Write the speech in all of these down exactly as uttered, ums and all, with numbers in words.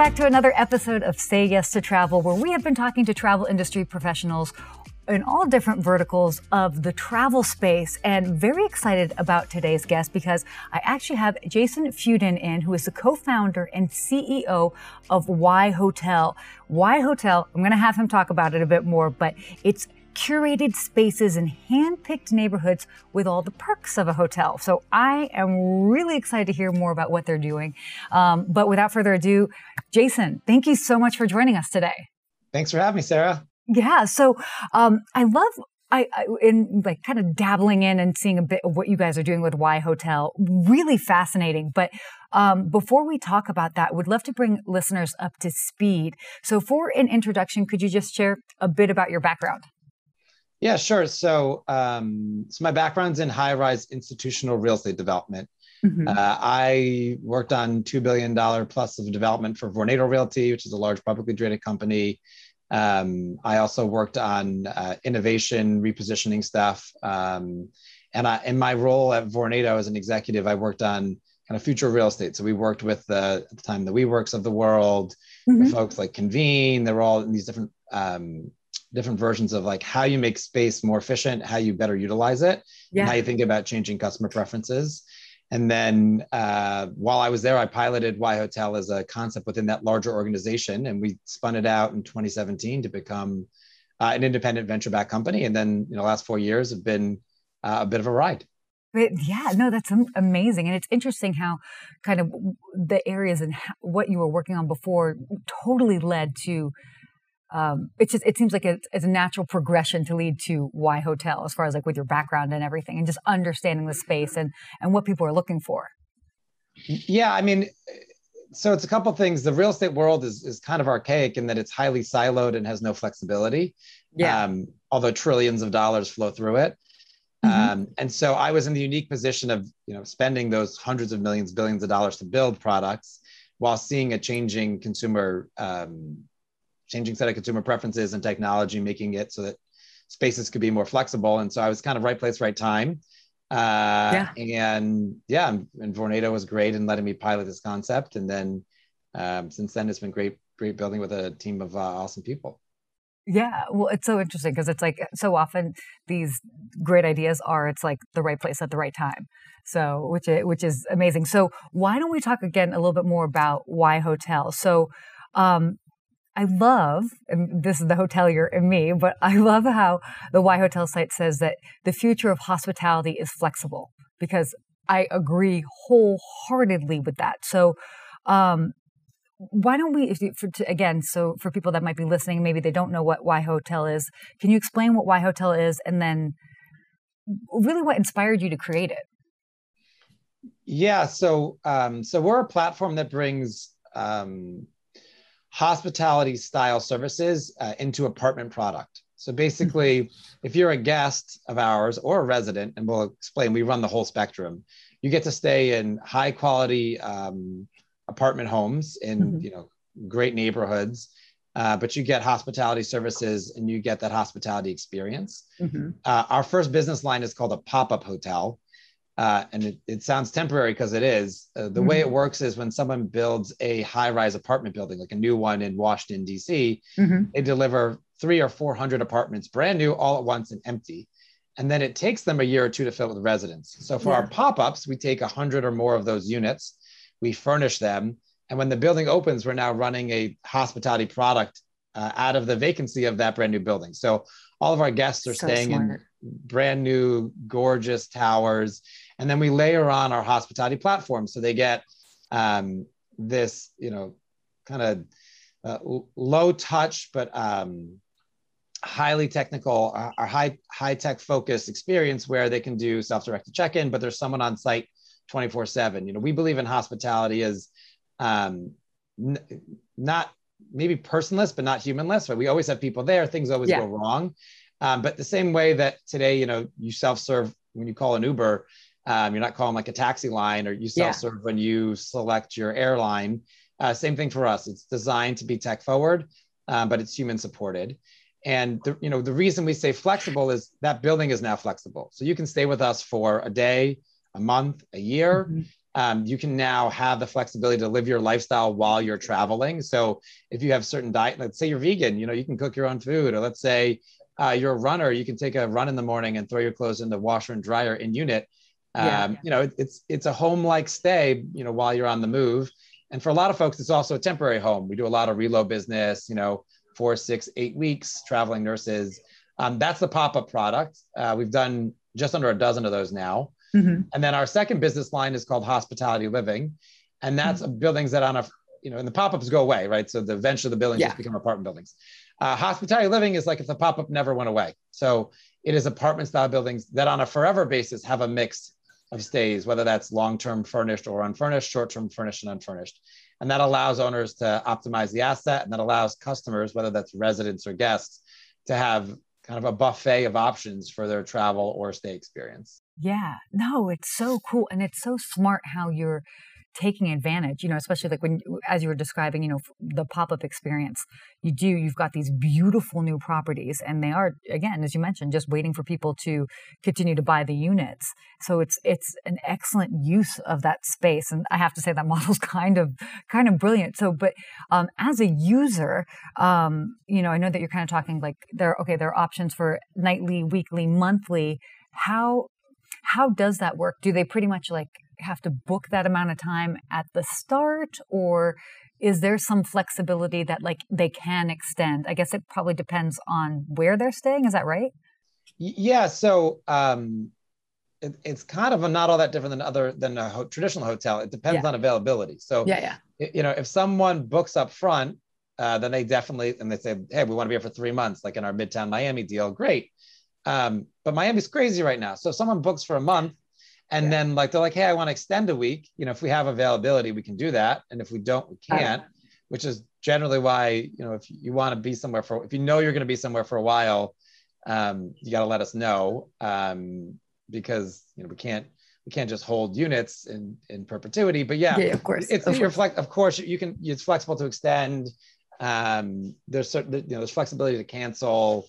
back to another episode of Say Yes to Travel, where we have been talking to travel industry professionals in all different verticals of the travel space, and very excited about today's guest because I actually have Jason Fudin in, who is the co-founder and C E O of WhyHotel. WhyHotel, I'm going to have him talk about it a bit more, but it's curated spaces and hand-picked neighborhoods with all the perks of a hotel. So I am really excited to hear more about what they're doing. Um, but without further ado, Jason, thank you so much for joining us today. Thanks for having me, Sarah. Yeah. So um, I love I, I in like kind of dabbling in and seeing a bit of what you guys are doing with WhyHotel. Really fascinating. But um, before we talk about that, would love to bring listeners up to speed. So for an introduction, could you just share a bit about your background? Yeah, sure. So, um, so my background's in high-rise institutional real estate development. Mm-hmm. uh, I worked on two billion dollars plus of development for Vornado Realty, which is a large publicly traded company. Um, I also worked on uh, innovation, repositioning stuff. Um, and I, in my role at Vornado as an executive, I worked on kind of future real estate. So we worked with, uh, at the time, the WeWorks of the world, mm-hmm. with folks like Convene. They were all in these different um different versions of like how you make space more efficient, how you better utilize it, yeah. and how you think about changing customer preferences. And then uh, while I was there, I piloted WhyHotel as a concept within that larger organization. And we spun it out in twenty seventeen to become uh, an independent venture-backed company. And then you know, the last four years have been uh, a bit of a ride. But yeah, no, that's amazing. And it's interesting how kind of the areas and how, what you were working on before totally led to Um, it's just, it seems like it's, it's a natural progression to lead to WhyHotel as far as like with your background and everything and just understanding the space and, and what people are looking for. Yeah. I mean, so it's a couple of things. The real estate world is, is kind of archaic in that it's highly siloed and has no flexibility. Yeah. Um, although trillions of dollars flow through it. Mm-hmm. Um, and so I was in the unique position of, you know, spending those hundreds of millions, billions of dollars to build products while seeing a changing consumer, um, changing set of consumer preferences and technology, making it so that spaces could be more flexible. And so I was kind of right place, right time. Uh, yeah. And yeah, and Vornado was great in letting me pilot this concept. And then um, since then, it's been great, great building with a team of uh, awesome people. Yeah. Well, it's so interesting because it's like so often these great ideas are, it's like the right place at the right time. So, which is, which is amazing. So why don't we talk again a little bit more about WhyHotel? So, um, I love, and this is the hotelier in me, but I love how the WhyHotel site says that the future of hospitality is flexible, because I agree wholeheartedly with that. So um, why don't we, if you, for, to, again, so for people that might be listening, maybe they don't know what WhyHotel is, can you explain what WhyHotel is and then really what inspired you to create it? Yeah, so, um, so we're a platform that brings Um, hospitality style services uh, into apartment product. So basically, if you're a guest of ours or a resident, and we'll explain, we run the whole spectrum, you get to stay in high quality um, apartment homes in mm-hmm. you know great neighborhoods, uh, but you get hospitality services and you get that hospitality experience. Mm-hmm. Uh, our first business line is called a pop-up hotel. Uh, and it, it sounds temporary because it is. Uh, the mm-hmm. way it works is when someone builds a high-rise apartment building, like a new one in Washington, D C, mm-hmm. they deliver three or four hundred apartments, brand new, all at once and empty. And then it takes them a year or two to fill it with residents. So for yeah. our pop-ups, we take one hundred or more of those units, we furnish them. And when the building opens, we're now running a hospitality product uh, out of the vacancy of that brand new building. So all of our guests are so staying smart. in brand new, gorgeous towers. And then we layer on our hospitality platform. So they get um, this, you know, kind of uh, low touch, but um, highly technical, uh, our high, high tech focused experience where they can do self-directed check-in, but there's someone on site twenty-four seven. You know, we believe in hospitality as um, n- not maybe personless, but not humanless, right? We always have people there. Things always yeah. go wrong. Um, but the same way that today, you know, you self-serve when you call an Uber, Um, you're not calling like a taxi line, or you self-serve yeah. when you select your airline. Uh, same thing for us. It's designed to be tech forward, um, but it's human supported. And the, you know, the reason we say flexible is that building is now flexible. So you can stay with us for a day, a month, a year. Mm-hmm. um, you can now have the flexibility to live your lifestyle while you're traveling. So if you have certain diet, let's say you're vegan, you know, you can cook your own food, or let's say uh, you're a runner, you can take a run in the morning and throw your clothes in the washer and dryer in unit. Um, yeah. You know, it, it's, it's a home-like stay, you know, while you're on the move. And for a lot of folks, it's also a temporary home. We do a lot of reload business, you know, four, six, eight weeks, traveling nurses. Um, that's the pop-up product. Uh, we've done just under a dozen of those now. Mm-hmm. And then our second business line is called hospitality living. And that's mm-hmm. buildings that on a, you know, and the pop-ups go away, right? So the eventually the buildings yeah. just become apartment buildings. Uh, hospitality living is like if the pop-up never went away. So it is apartment style buildings that on a forever basis have a mix of stays, whether that's long-term furnished or unfurnished, short-term furnished and unfurnished. And that allows owners to optimize the asset, and that allows customers, whether that's residents or guests, to have kind of a buffet of options for their travel or stay experience. Yeah, no, it's so cool. And it's so smart how you're taking advantage, you know, especially like when, as you were describing, you know, the pop-up experience, you do, you've got these beautiful new properties, and they are, again, as you mentioned, just waiting for people to continue to buy the units. So it's, it's an excellent use of that space. And I have to say that model's kind of, kind of brilliant. So, but um, as a user, um, you know, I know that you're kind of talking like there, okay, there are options for nightly, weekly, monthly. How, how does that work? Do they pretty much like have to book that amount of time at the start, or is there some flexibility that like they can extend? I guess it probably depends on where they're staying. Is that right? Yeah. So um, it, it's kind of a, not all that different than other than a ho- traditional hotel. It depends yeah. on availability. So yeah, yeah. you know, if someone books up front, uh, then they definitely, and they say, hey, we want to be here for three months, like in our Midtown Miami deal. Great. Um, but Miami's crazy right now. So if someone books for a month, and yeah. then like, they're like, hey, I want to extend a week. You know, if we have availability, we can do that. And if we don't, we can't, which is generally why, you know, if you want to be somewhere for, if you know, you're going to be somewhere for a while, um, you got to let us know, um, because, you know, we can't, we can't just hold units in, in perpetuity, but yeah, yeah of course, it's, of, you're flex- of course you can, it's flexible to extend. Um, there's certain, you know, there's flexibility to cancel.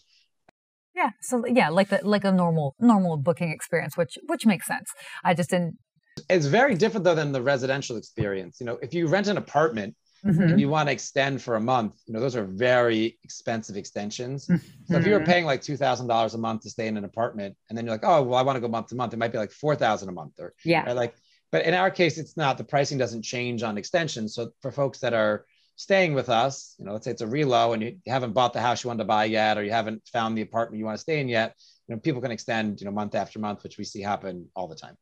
Yeah. So yeah, like the, like a normal, normal booking experience, which, which makes sense. I just didn't. It's very different though than the residential experience. You know, if you rent an apartment mm-hmm. and you want to extend for a month, you know, those are very expensive extensions. Mm-hmm. So if you were paying like two thousand dollars a month to stay in an apartment, and then you're like, oh, well, I want to go month to month, it might be like four thousand dollars a month or yeah. Right? Like, but in our case, it's not, the pricing doesn't change on extensions. So for folks that are staying with us, you know, let's say it's a relo and you haven't bought the house you wanted to buy yet, or you haven't found the apartment you want to stay in yet, you know, people can extend, you know, month after month, which we see happen all the time.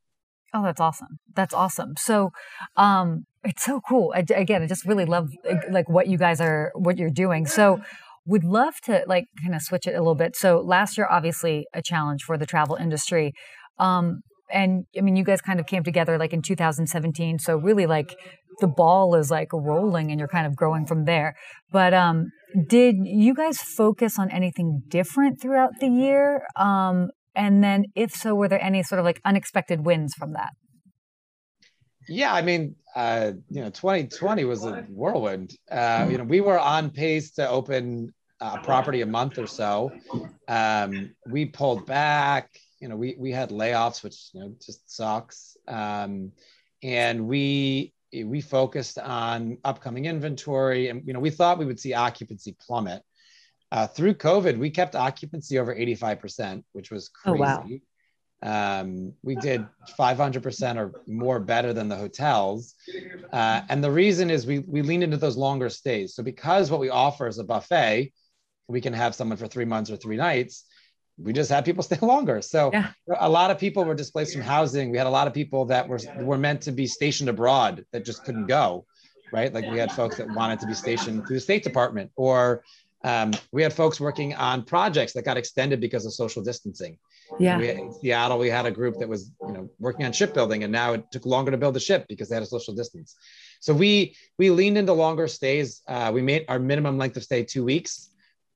Oh, that's awesome. That's awesome. So, um, it's so cool. I, again, I just really love like what you guys are, what you're doing. So would love to like kind of switch it a little bit. So last year, obviously a challenge for the travel industry. Um, and I mean, you guys kind of came together like in two thousand seventeen. So really like the ball is like rolling and you're kind of growing from there. But um, did you guys focus on anything different throughout the year? Um, and then if so, were there any sort of like unexpected wins from that? Yeah, I mean, uh, you know, twenty twenty was a whirlwind. Uh, you know, we were on pace to open a property a month or so. Um, we pulled back, you know, we, we had layoffs, which, you know, just sucks. Um, and we, we focused on upcoming inventory, and, you know, we thought we would see occupancy plummet. Uh, through COVID, we kept occupancy over eighty-five percent, which was crazy. Oh, wow. Um, we did five hundred percent or more better than the hotels. Uh, and the reason is we, we leaned into those longer stays. So because what we offer is a buffet, we can have someone for three months or three nights. We just had people stay longer. So yeah. a lot of people were displaced from housing. We had a lot of people that were were meant to be stationed abroad that just couldn't go, right? Like we had folks that wanted to be stationed through the State Department, or um, we had folks working on projects that got extended because of social distancing. Yeah. We had, in Seattle, we had a group that was, you know, working on shipbuilding, and now it took longer to build the ship because they had a social distance. So we we leaned into longer stays. Uh, we made our minimum length of stay two weeks.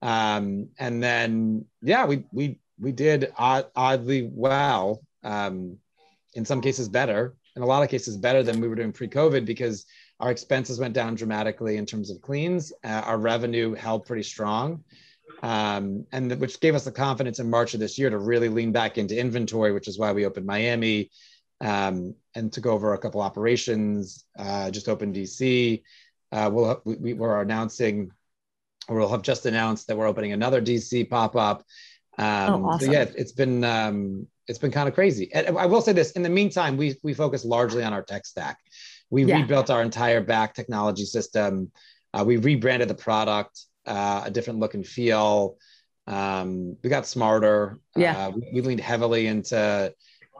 Um, and then, yeah, we, we, we did odd, oddly well, um, in some cases better, in a lot of cases better than we were doing pre-COVID, because our expenses went down dramatically in terms of cleans, uh, our revenue held pretty strong. Um, and th- which gave us the confidence in March of this year to really lean back into inventory, which is why we opened Miami, um, and took over a couple operations, uh, just opened D C. Uh, we'll, we were announcing, or we'll have just announced that we're opening another D C pop-up. Um, oh, awesome. So yeah, it's been, um, it's been kind of crazy. And I will say this, in the meantime, we, we focus largely on our tech stack. We yeah. rebuilt our entire back technology system. Uh, we rebranded the product, uh, a different look and feel. Um, we got smarter. Yeah. Uh, we, we leaned heavily into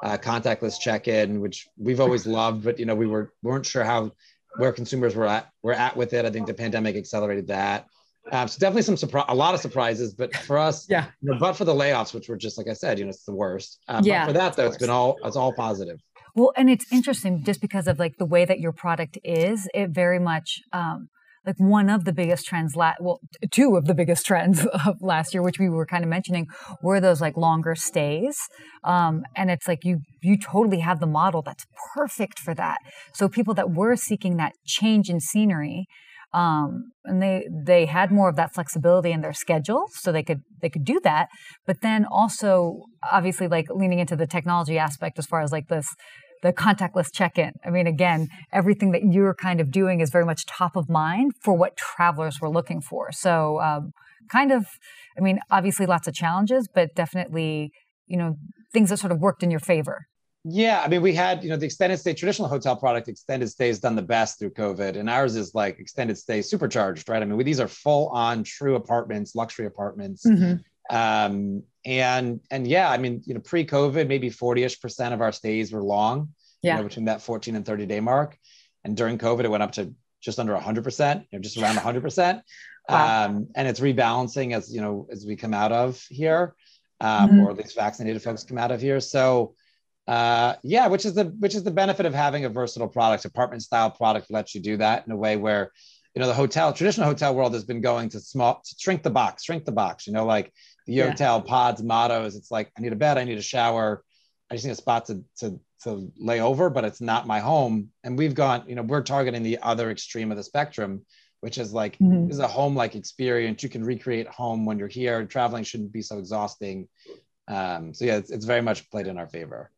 uh, contactless check-in, which we've always loved, but you know, we were, weren't sure how, where consumers were at, were at with it. I think the pandemic accelerated that. Uh, so definitely some surprise, a lot of surprises, but for us, yeah. you know, but for the layoffs, which were just, like I said, you know, it's the worst. Uh, yeah, but for that though, it's been all, it's all positive. Well, and it's interesting just because of like the way that your product is, it very much, um, like one of the biggest trends, la- well, two of the biggest trends of last year, which we were kind of mentioning, were those like longer stays. Um, and it's like you you totally have the model that's perfect for that. So people that were seeking that change in scenery, um, and they they had more of that flexibility in their schedule, so they could they could do that. But then also, obviously, like leaning into the technology aspect as far as like this, the contactless check-in. I mean, again, everything that you're kind of doing is very much top of mind for what travelers were looking for. So um, kind of, I mean, obviously lots of challenges, but definitely, you know, things that sort of worked in your favor. Yeah. I mean, we had, you know, the extended stay, traditional hotel product, extended stay has done the best through COVID. And ours is like extended stay supercharged, right? I mean, we, these are full on true apartments, luxury apartments. Mm-hmm. Um, and, and yeah, I mean, you know, pre-COVID, maybe forty-ish percent of our stays were long, yeah. you know, between that fourteen and thirty day mark. And during COVID, it went up to just under a hundred percent, you know, just around a hundred percent. Um, and it's rebalancing as, you know, as we come out of here, um, mm-hmm. or at least vaccinated folks come out of here. So, uh, yeah, which is the, which is the benefit of having a versatile product, apartment style product lets you do that in a way where, you know, the hotel, traditional hotel world has been going to small, to shrink the box, shrink the box, you know, like, the yeah. hotel pod's motto is, it's like, I need a bed, I need a shower, I just need a spot to, to to lay over, but it's not my home. And we've gone, you know, we're targeting the other extreme of the spectrum, which is like, mm-hmm. this is a home-like experience. You can recreate home when you're here. Traveling shouldn't be so exhausting. Um, so yeah, it's, it's very much played in our favor.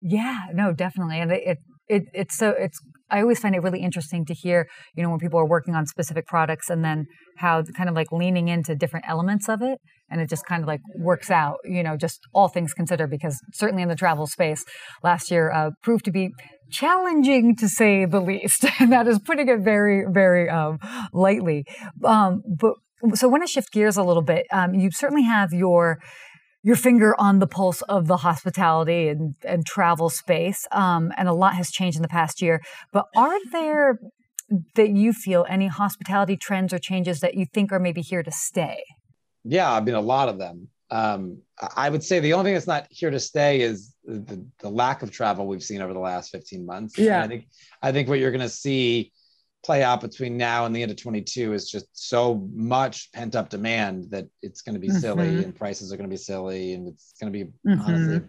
Yeah, no, definitely. And it, it, it it's so, it's, I always find it really interesting to hear, you know, when people are working on specific products and then how kind of like leaning into different elements of it. And it just kind of like works out, you know, just all things considered, because certainly in the travel space last year uh, proved to be challenging to say the least. And that is putting it very, very um, lightly. Um, but so I want to shift gears a little bit. Um, you certainly have your your finger on the pulse of the hospitality and, and travel space. Um, and a lot has changed in the past year. But are there, that you feel, any hospitality trends or changes that you think are maybe here to stay? Yeah, I mean, a lot of them. Um, I would say the only thing that's not here to stay is the, the lack of travel we've seen over the last fifteen months. Yeah. And I think I think what you're going to see play out between now and the end of twenty-two is just so much pent up demand that it's going to be mm-hmm. silly, and prices are going to be silly, and it's going to be mm-hmm. honestly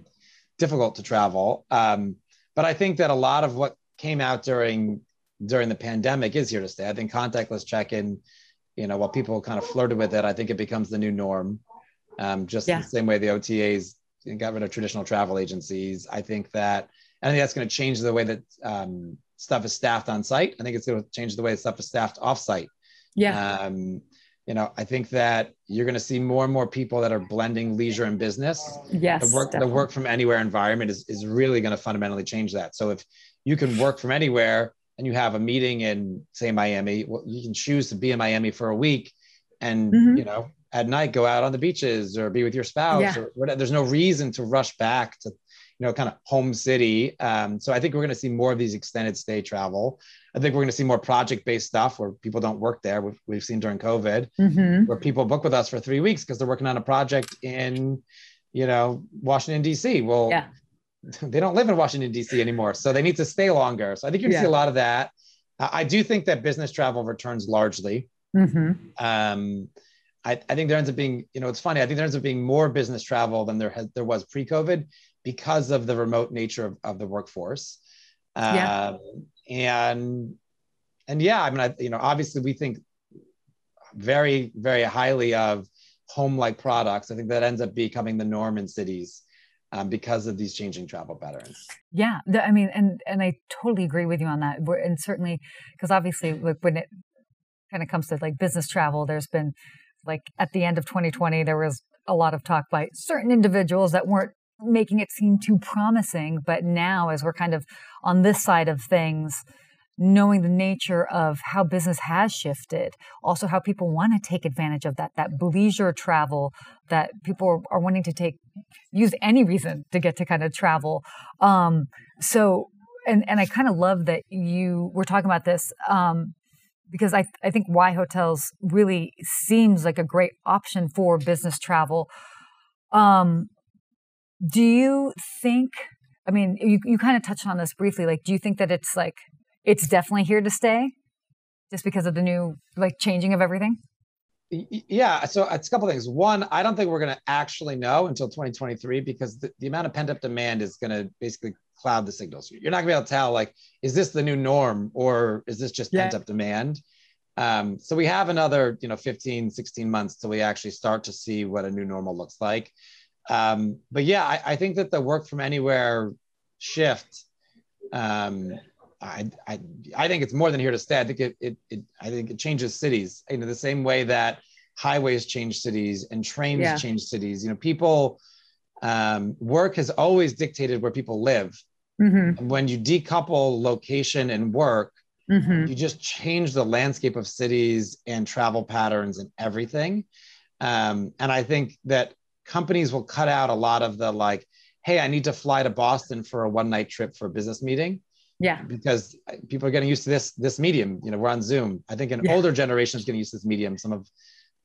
difficult to travel. Um, but I think that a lot of what came out during during the pandemic is here to stay. I think contactless check-in, you know, while people kind of flirted with it, I think it becomes the new norm. Um, just yeah. the same way the O T As got rid of traditional travel agencies. I think that, I think that's going to change the way that um, stuff is staffed on site. I think it's going to change the way stuff is staffed off site. Yeah. Um, you know, I think that you're going to see more and more people that are blending leisure and business. Yes. The work, the work from anywhere environment is, is really going to fundamentally change that. So if you can work from anywhere, and you have a meeting in, say, Miami, well, you can choose to be in Miami for a week and, mm-hmm. you know, at night, go out on the beaches or be with your spouse yeah. or whatever. There's no reason to rush back to, you know, kind of home city. Um, so I think we're going to see more of these extended stay travel. I think we're going to see more project-based stuff where people don't work there. We've, we've seen during COVID mm-hmm. where people book with us for three weeks because they're working on a project in, you know, Washington, D C. Well, yeah. they don't live in Washington, D C anymore. So they need to stay longer. So I think you're gonna yeah. see a lot of that. I do think that business travel returns largely. Mm-hmm. Um, I, I think there ends up being, you know, it's funny. I think there ends up being more business travel than there has, there was pre-COVID because of the remote nature of, of the workforce. Um, yeah. And, and yeah, I mean, I, you know, obviously we think very, very highly of home-like products. I think that ends up becoming the norm in cities. um, because of these changing travel patterns. Yeah, I mean, and and I totally agree with you on that. We're, and certainly, because obviously, like when it kind of comes to like business travel, there's been like at the end of twenty twenty, there was a lot of talk by certain individuals that weren't making it seem too promising. But now, as we're kind of on this side of things, knowing the nature of how business has shifted, also how people want to take advantage of that, that leisure travel that people are wanting to take, use any reason to get to kind of travel. Um, so, and, and I kind of love that you were talking about this um, because I, I think WhyHotel really seems like a great option for business travel. Um, do you think, I mean, you, you kind of touched on this briefly, like, do you think that it's like, it's definitely here to stay just because of the new, like, changing of everything? Yeah. So it's a couple of things. One, I don't think we're going to actually know until twenty twenty-three because the, the amount of pent up demand is going to basically cloud the signals. You're not going to be able to tell, like, is this the new norm or is this just yeah. pent up demand? Um, so we have another, you know, fifteen, sixteen months till we actually start to see what a new normal looks like. Um, but yeah, I, I think that the work from anywhere shift, um, I, I I think it's more than here to stay. I think it, it it I think it changes cities. You know, the same way that highways change cities and trains yeah. change cities. You know, people um, work has always dictated where people live. Mm-hmm. And when you decouple location and work, mm-hmm. you just change the landscape of cities and travel patterns and everything. Um, and I think that companies will cut out a lot of the like, hey, I need to fly to Boston for a one night trip for a business meeting. Yeah, because people are getting used to this this medium. You know, we're on Zoom. I think an yeah. older generation is getting used to this medium. Some of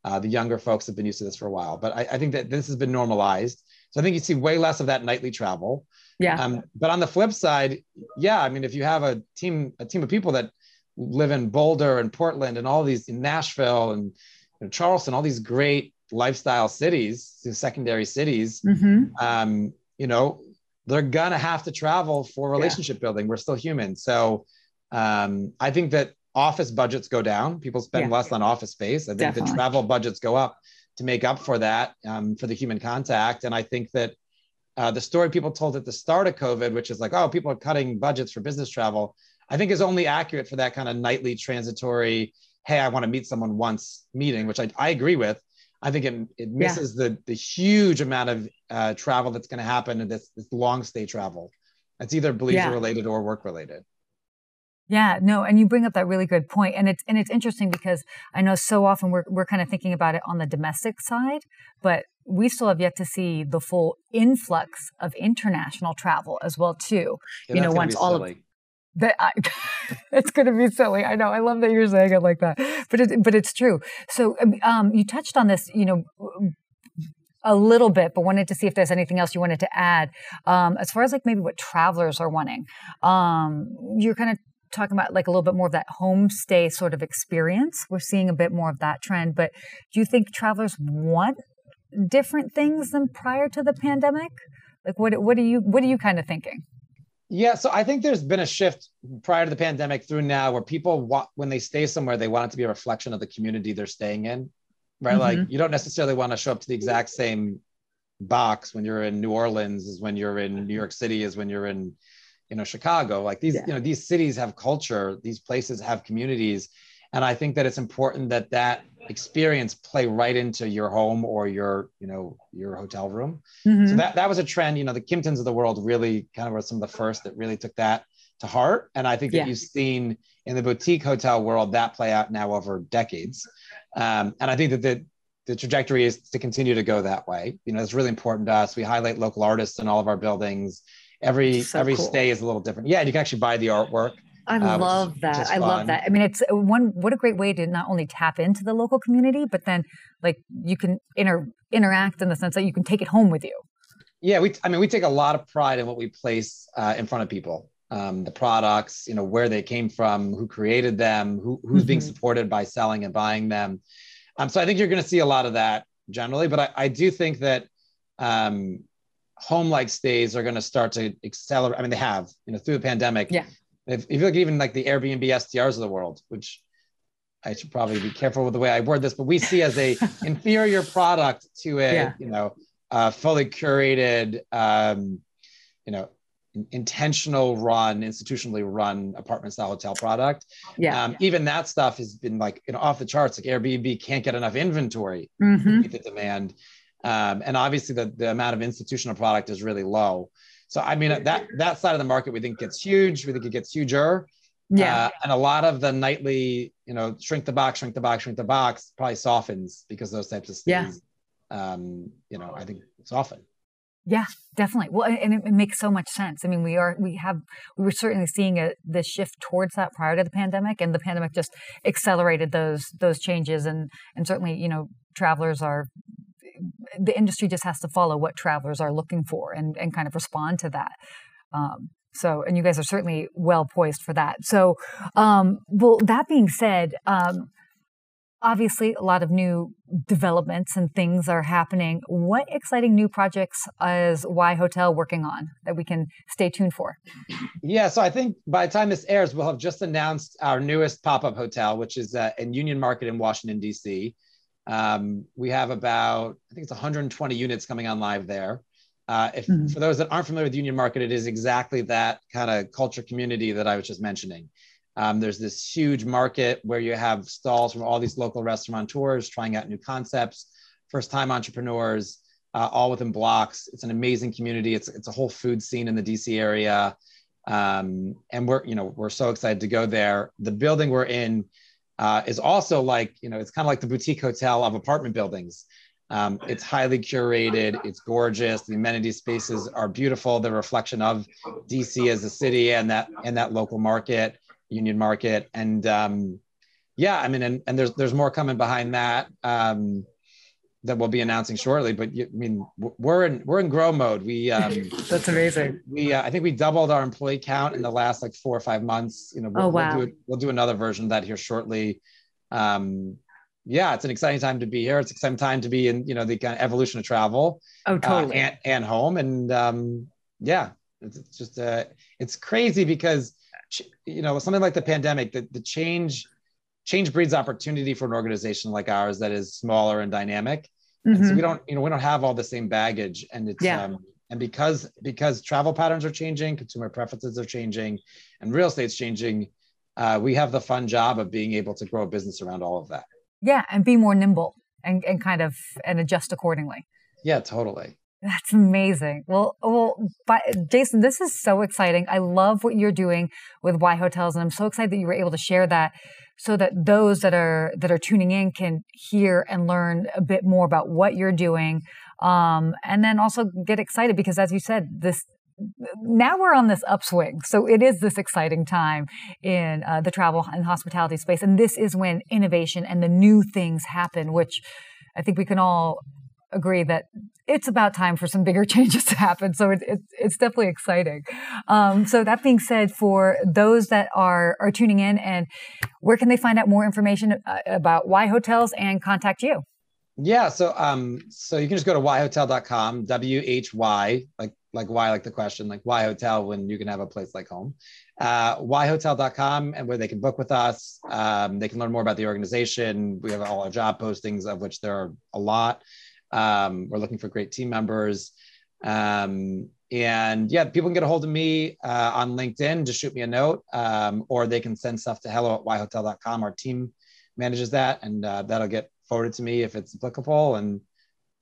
uh, the younger folks have been used to this for a while. But I, I think that this has been normalized. So I think you see way less of that nightly travel. Yeah. Um, but on the flip side, yeah, I mean, if you have a team a team of people that live in Boulder and Portland and all these in Nashville and you know, Charleston, all these great lifestyle cities, these secondary cities, mm-hmm. um, you know. They're going to have to travel for relationship yeah. building. We're still human. So um, I think that office budgets go down. People spend yeah. less on office space. I think Definitely. the travel budgets go up to make up for that, um, for the human contact. And I think that uh, the story people told at the start of COVID, which is like, oh, people are cutting budgets for business travel, I think is only accurate for that kind of nightly transitory, hey, I want to meet someone once meeting, which I, I agree with. I think it, it misses yeah. the, the huge amount of uh, travel that's going to happen in this, this long stay travel. That's either leisure yeah. related or work related. Yeah, no, and you bring up that really good point. And it's, and it's interesting because I know so often we're, we're kind of thinking about it on the domestic side, but we still have yet to see the full influx of international travel as well too. Yeah, you know, once all silly. of That I, it's going to be silly. I know. I love that you're saying it like that, but it, but it's true. So um, you touched on this, you know, a little bit, but wanted to see if there's anything else you wanted to add um, as far as like maybe what travelers are wanting. Um, you're kind of talking about like a little bit more of that homestay sort of experience. We're seeing a bit more of that trend, but do you think travelers want different things than prior to the pandemic? Like what what are you what are you kind of thinking? Yeah, so I think there's been a shift prior to the pandemic through now where people, wa- when they stay somewhere, they want it to be a reflection of the community they're staying in, right? Mm-hmm. Like you don't necessarily want to show up to the exact same box when you're in New Orleans as when you're in New York City as when you're in, you know, Chicago. Like these, yeah. you know, these cities have culture, these places have communities. And I think that it's important that that experience play right into your home or your, you know, your hotel room. Mm-hmm. So that, that was a trend, you know, the Kimptons of the world really kind of were some of the first that really took that to heart. And I think that yeah. you've seen in the boutique hotel world that play out now over decades. Um, and I think that the, the trajectory is to continue to go that way. You know, it's really important to us. We highlight local artists in all of our buildings. Every, so every cool. stay is a little different. Yeah. You can actually buy the artwork. I uh, love which, that. Which I fun. love that. I mean, it's one, what a great way to not only tap into the local community, but then like you can inter, interact in the sense that you can take it home with you. Yeah. we. I mean, we take a lot of pride in what we place uh, in front of people, um, the products, you know, where they came from, who created them, who, who's mm-hmm. being supported by selling and buying them. Um, so I think you're going to see a lot of that generally, but I, I do think that um, home-like stays are going to start to accelerate. I mean, they have, you know, through the pandemic. Yeah. If, if you look at even like the Airbnb S T Rs of the world, which I should probably be careful with the way I word this, but we see as a inferior product to a, yeah. you know, uh, fully curated, um, you know, intentional run, institutionally run apartment style hotel product. Yeah, um, yeah. Even that stuff has been like, you know, off the charts. Like Airbnb can't get enough inventory mm-hmm. to meet the demand. Um, and obviously the, the amount of institutional product is really low. So, I mean, that, that side of the market, we think gets huge. We think it gets huger. Yeah. Uh, and a lot of the nightly, you know, shrink the box, shrink the box, shrink the box probably softens because those types of things, yeah. um, you know, I think soften. Yeah, definitely. Well, and it, it makes so much sense. I mean, we are, we have, we were certainly seeing a, the shift towards that prior to the pandemic, and the pandemic just accelerated those, those changes. And, and certainly, you know, travelers are, the industry just has to follow what travelers are looking for and, and kind of respond to that. Um, so, and you guys are certainly well poised for that. So, um, well, that being said, um, obviously, a lot of new developments and things are happening. What exciting new projects is WhyHotel working on that we can stay tuned for? Yeah, so I think by the time this airs, we'll have just announced our newest pop-up hotel, which is uh, in Union Market in Washington, D C. Um, we have about, I think it's one hundred twenty units coming on live there. Uh, if, mm-hmm. For those that aren't familiar with Union Market, it is exactly that kind of culture community that I was just mentioning. Um, there's this huge market where you have stalls from all these local restaurateurs trying out new concepts, first-time entrepreneurs, uh, all within blocks. It's an amazing community. It's it's a whole food scene in the D C area, um, and we're you know we're so excited to go there. The building we're in uh, is also like you know it's kind of like the boutique hotel of apartment buildings. Um, it's highly curated. It's gorgeous. The amenity spaces are beautiful. The reflection of D C as a city and that and that local market. Union Market. And um, yeah, I mean, and, and there's there's more coming behind that um, that we'll be announcing shortly. But you, I mean, we're in we're in grow mode. We um, that's amazing. We uh, I think we doubled our employee count in the last like four or five months. You know, we'll, oh, wow. we'll do we'll do another version of that here shortly. Um, yeah, it's an exciting time to be here. It's an exciting time to be in you know the kind of evolution of travel. Oh, totally. Uh, and, and home and um, yeah, it's, it's just uh, it's crazy because. You know, something like the pandemic, the, the change, change breeds opportunity for an organization like ours that is smaller and dynamic. Mm-hmm. And so we don't, you know, we don't have all the same baggage. And it's, yeah. um, and because, because travel patterns are changing, consumer preferences are changing, and real estate's changing, uh, we have the fun job of being able to grow a business around all of that. Yeah. And be more nimble and, and kind of, and adjust accordingly. Yeah, totally. That's amazing. Well, well, but Jason, this is so exciting. I love what you're doing with WhyHotel, and I'm so excited that you were able to share that, so that those that are that are tuning in can hear and learn a bit more about what you're doing, um, and then also get excited because, as you said, this now we're on this upswing. So it is this exciting time in uh, the travel and hospitality space, and this is when innovation and the new things happen, which I think we can all agree that it's about time for some bigger changes to happen. So it, it, it's definitely exciting. Um, so that being said, for those that are, are tuning in, and where can they find out more information about WhyHotel and contact you? Yeah. So, um, so you can just go to why hotel dot com, W H Y, like, like why, like the question, like why hotel when you can have a place like home, uh, why hotel dot com, and where they can book with us. Um, they can learn more about the organization. We have all our job postings, of which there are a lot. Um, we're looking for great team members. Um, and yeah, people can get a hold of me uh, on LinkedIn, just shoot me a note, um, or they can send stuff to hello at why hotel dot com. Our team manages that, and uh, that'll get forwarded to me if it's applicable. And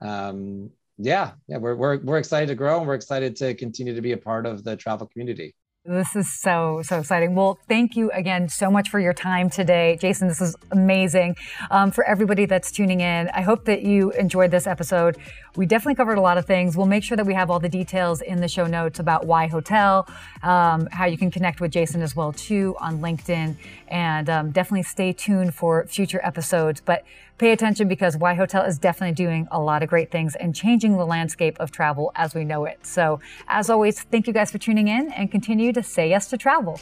um, yeah, yeah, we're, we're, we're excited to grow, and we're excited to continue to be a part of the travel community. This is so, so exciting. Well, thank you again so much for your time today. Jason, this is amazing. Um, for everybody that's tuning in, I hope that you enjoyed this episode. We definitely covered a lot of things. We'll make sure that we have all the details in the show notes about WhyHotel, um, how you can connect with Jason as well too on LinkedIn, and um, definitely stay tuned for future episodes. But pay attention, because WhyHotel is definitely doing a lot of great things and changing the landscape of travel as we know it. So as always, thank you guys for tuning in, and continue to say yes to travel.